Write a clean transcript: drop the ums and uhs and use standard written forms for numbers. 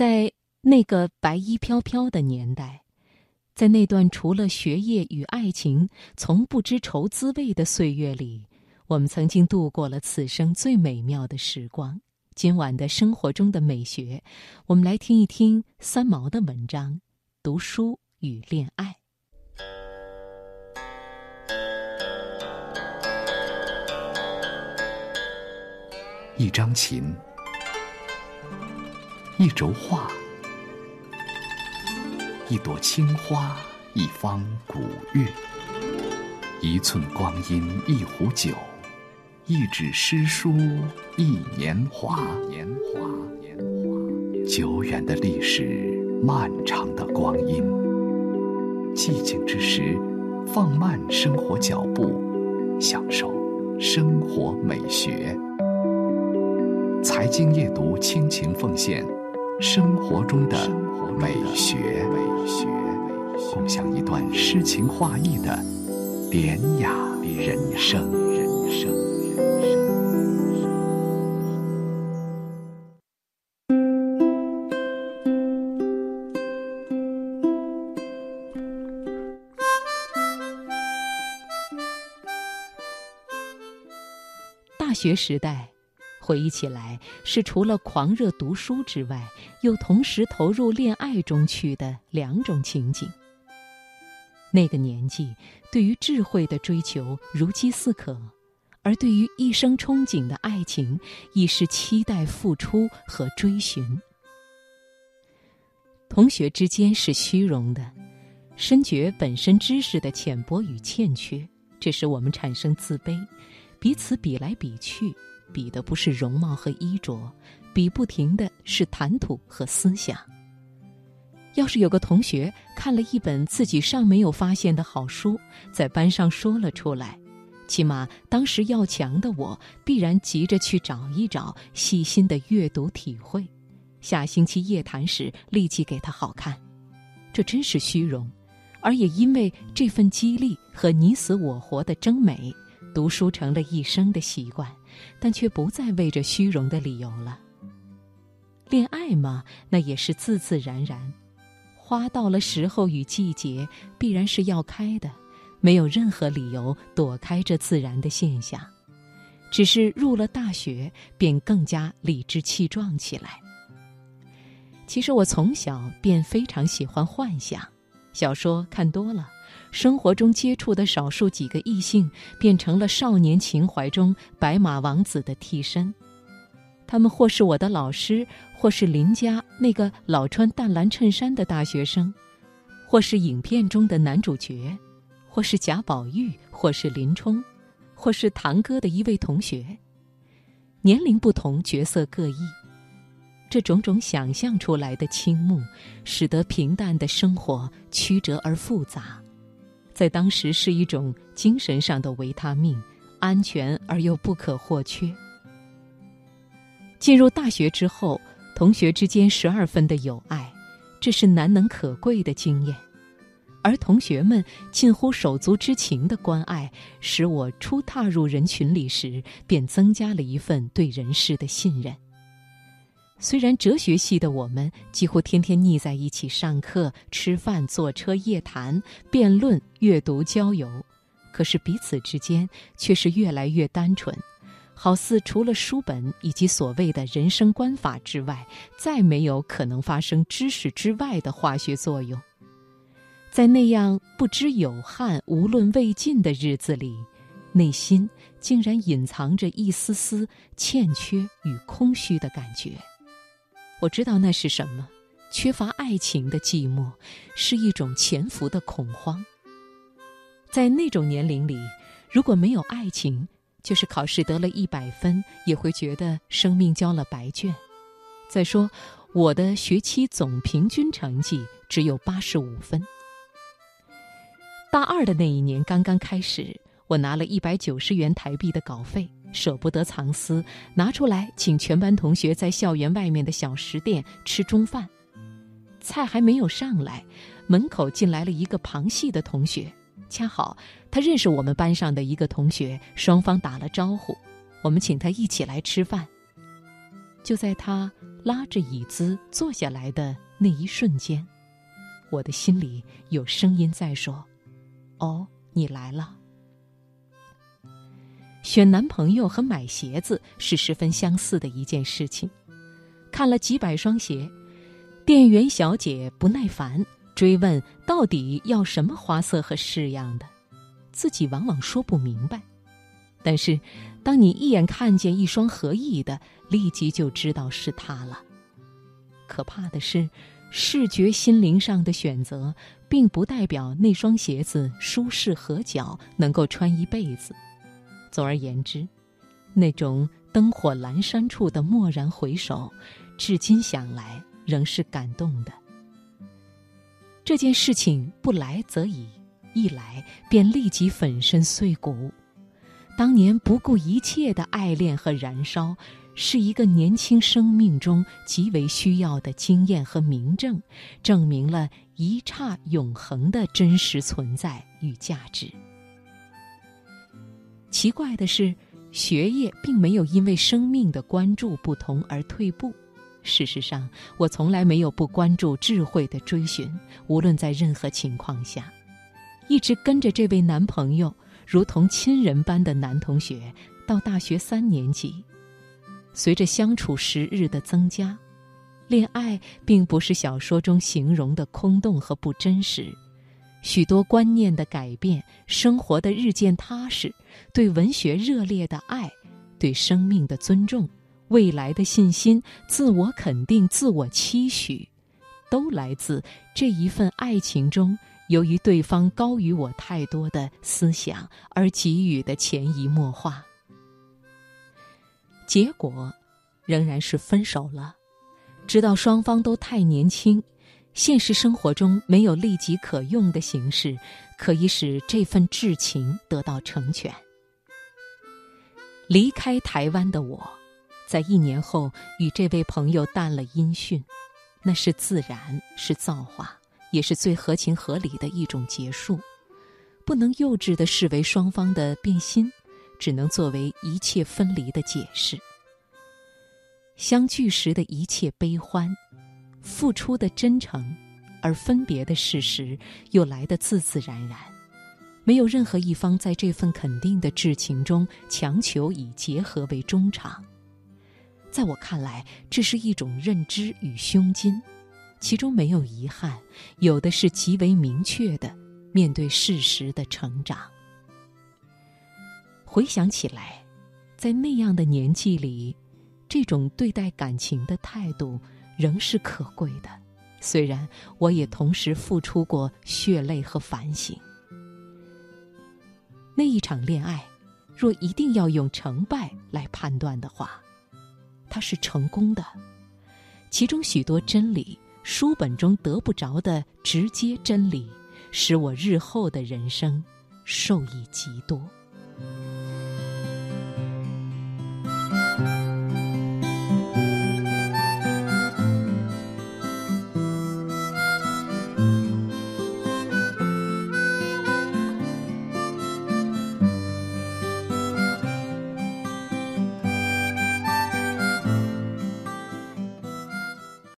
在那个白衣飘飘的年代，在那段除了学业与爱情从不知愁滋味的岁月里，我们曾经度过了此生最美妙的时光。今晚的生活中的美学，我们来听一听三毛的文章《读书与恋爱》。一张琴，一轴画，一朵青花，一方古月，一寸光阴，一壶酒，一纸诗书，一年华。久远的历史，漫长的光阴。寂静之时，放慢生活脚步，享受生活美学。财经夜读倾情奉献生活中的美学，共享一段诗情画意的典雅人生。大学时代回忆起来，是除了狂热读书之外，又同时投入恋爱中去的两种情景。那个年纪，对于智慧的追求如饥似渴，而对于一生憧憬的爱情，亦是期待付出和追寻。同学之间是虚荣的，深觉本身知识的浅薄与欠缺，这使我们产生自卑，彼此比来比去，比的不是容貌和衣着，比不停的是谈吐和思想。要是有个同学看了一本自己尚没有发现的好书，在班上说了出来，起码当时要强的我必然急着去找一找，细心的阅读体会，下星期夜谈时立即给他好看。这真是虚荣，而也因为这份激励和你死我活的争美，读书成了一生的习惯，但却不再为着虚荣的理由了。恋爱嘛，那也是自自然然，花到了时候与季节，必然是要开的，没有任何理由躲开这自然的现象。只是入了大学，便更加理直气壮起来。其实我从小便非常喜欢幻想，小说看多了，生活中接触的少数几个异性变成了少年情怀中白马王子的替身。他们或是我的老师，或是邻家那个老穿淡蓝衬衫的大学生，或是影片中的男主角，或是贾宝玉，或是林冲，或是堂哥的一位同学。年龄不同，角色各异，这种种想象出来的倾慕，使得平淡的生活曲折而复杂，在当时是一种精神上的维他命，安全而又不可或缺。进入大学之后，同学之间12分的友爱，这是难能可贵的经验。而同学们近乎手足之情的关爱，使我初踏入人群里时，便增加了一份对人世的信任。虽然哲学系的我们几乎天天腻在一起上课、吃饭、坐车、夜谈、辩论、阅读、郊游，可是彼此之间却是越来越单纯，好似除了书本以及所谓的人生观法之外，再没有可能发生知识之外的化学作用。在那样不知有汉、无论魏晋的日子里，内心竟然隐藏着一丝丝欠缺与空虚的感觉。我知道那是什么，缺乏爱情的寂寞，是一种潜伏的恐慌。在那种年龄里，如果没有爱情，就是考试得了100分，也会觉得生命交了白卷。再说，我的学期总平均成绩只有85分。大2的那一年刚刚开始，我拿了190元台币的稿费，舍不得藏私，拿出来请全班同学在校园外面的小食店吃中饭。菜还没有上来，门口进来了一个旁系的同学，恰好他认识我们班上的一个同学，双方打了招呼，我们请他一起来吃饭。就在他拉着椅子坐下来的那一瞬间，我的心里有声音在说：哦，你来了。选男朋友和买鞋子是十分相似的一件事情。看了几百双鞋，店员小姐不耐烦追问到底要什么花色和式样的，自己往往说不明白。但是当你一眼看见一双合意的，立即就知道是它了。可怕的是，视觉心灵上的选择并不代表那双鞋子舒适合脚，能够穿一辈子。总而言之，那种灯火阑珊处的蓦然回首，至今想来仍是感动的。这件事情不来则已，一来便立即粉身碎骨。当年不顾一切的爱恋和燃烧，是一个年轻生命中极为需要的经验和明证，证明了一刹永恒的真实存在与价值。奇怪的是，学业并没有因为生命的关注不同而退步。事实上，我从来没有不关注智慧的追寻，无论在任何情况下，一直跟着这位男朋友如同亲人般的男同学到大学3年级。随着相处时日的增加，恋爱并不是小说中形容的空洞和不真实，许多观念的改变，生活的日渐踏实，对文学热烈的爱，对生命的尊重，未来的信心，自我肯定，自我期许，都来自这一份爱情中由于对方高于我太多的思想而给予的潜移默化。结果仍然是分手了，直到双方都太年轻，现实生活中没有立即可用的形式可以使这份至情得到成全。离开台湾的我，在1年后与这位朋友淡了音讯，那是自然，是造化，也是最合情合理的一种结束，不能幼稚地视为双方的变心，只能作为一切分离的解释。相聚时的一切悲欢，付出的真诚，而分别的事实又来得自自然然，没有任何一方在这份肯定的至情中强求以结合为终场。在我看来，这是一种认知与胸襟，其中没有遗憾，有的是极为明确的面对事实的成长。回想起来，在那样的年纪里，这种对待感情的态度仍是可贵的，虽然我也同时付出过血泪和反省。那一场恋爱，若一定要用成败来判断的话，它是成功的。其中许多真理，书本中得不着的直接真理，使我日后的人生受益极多。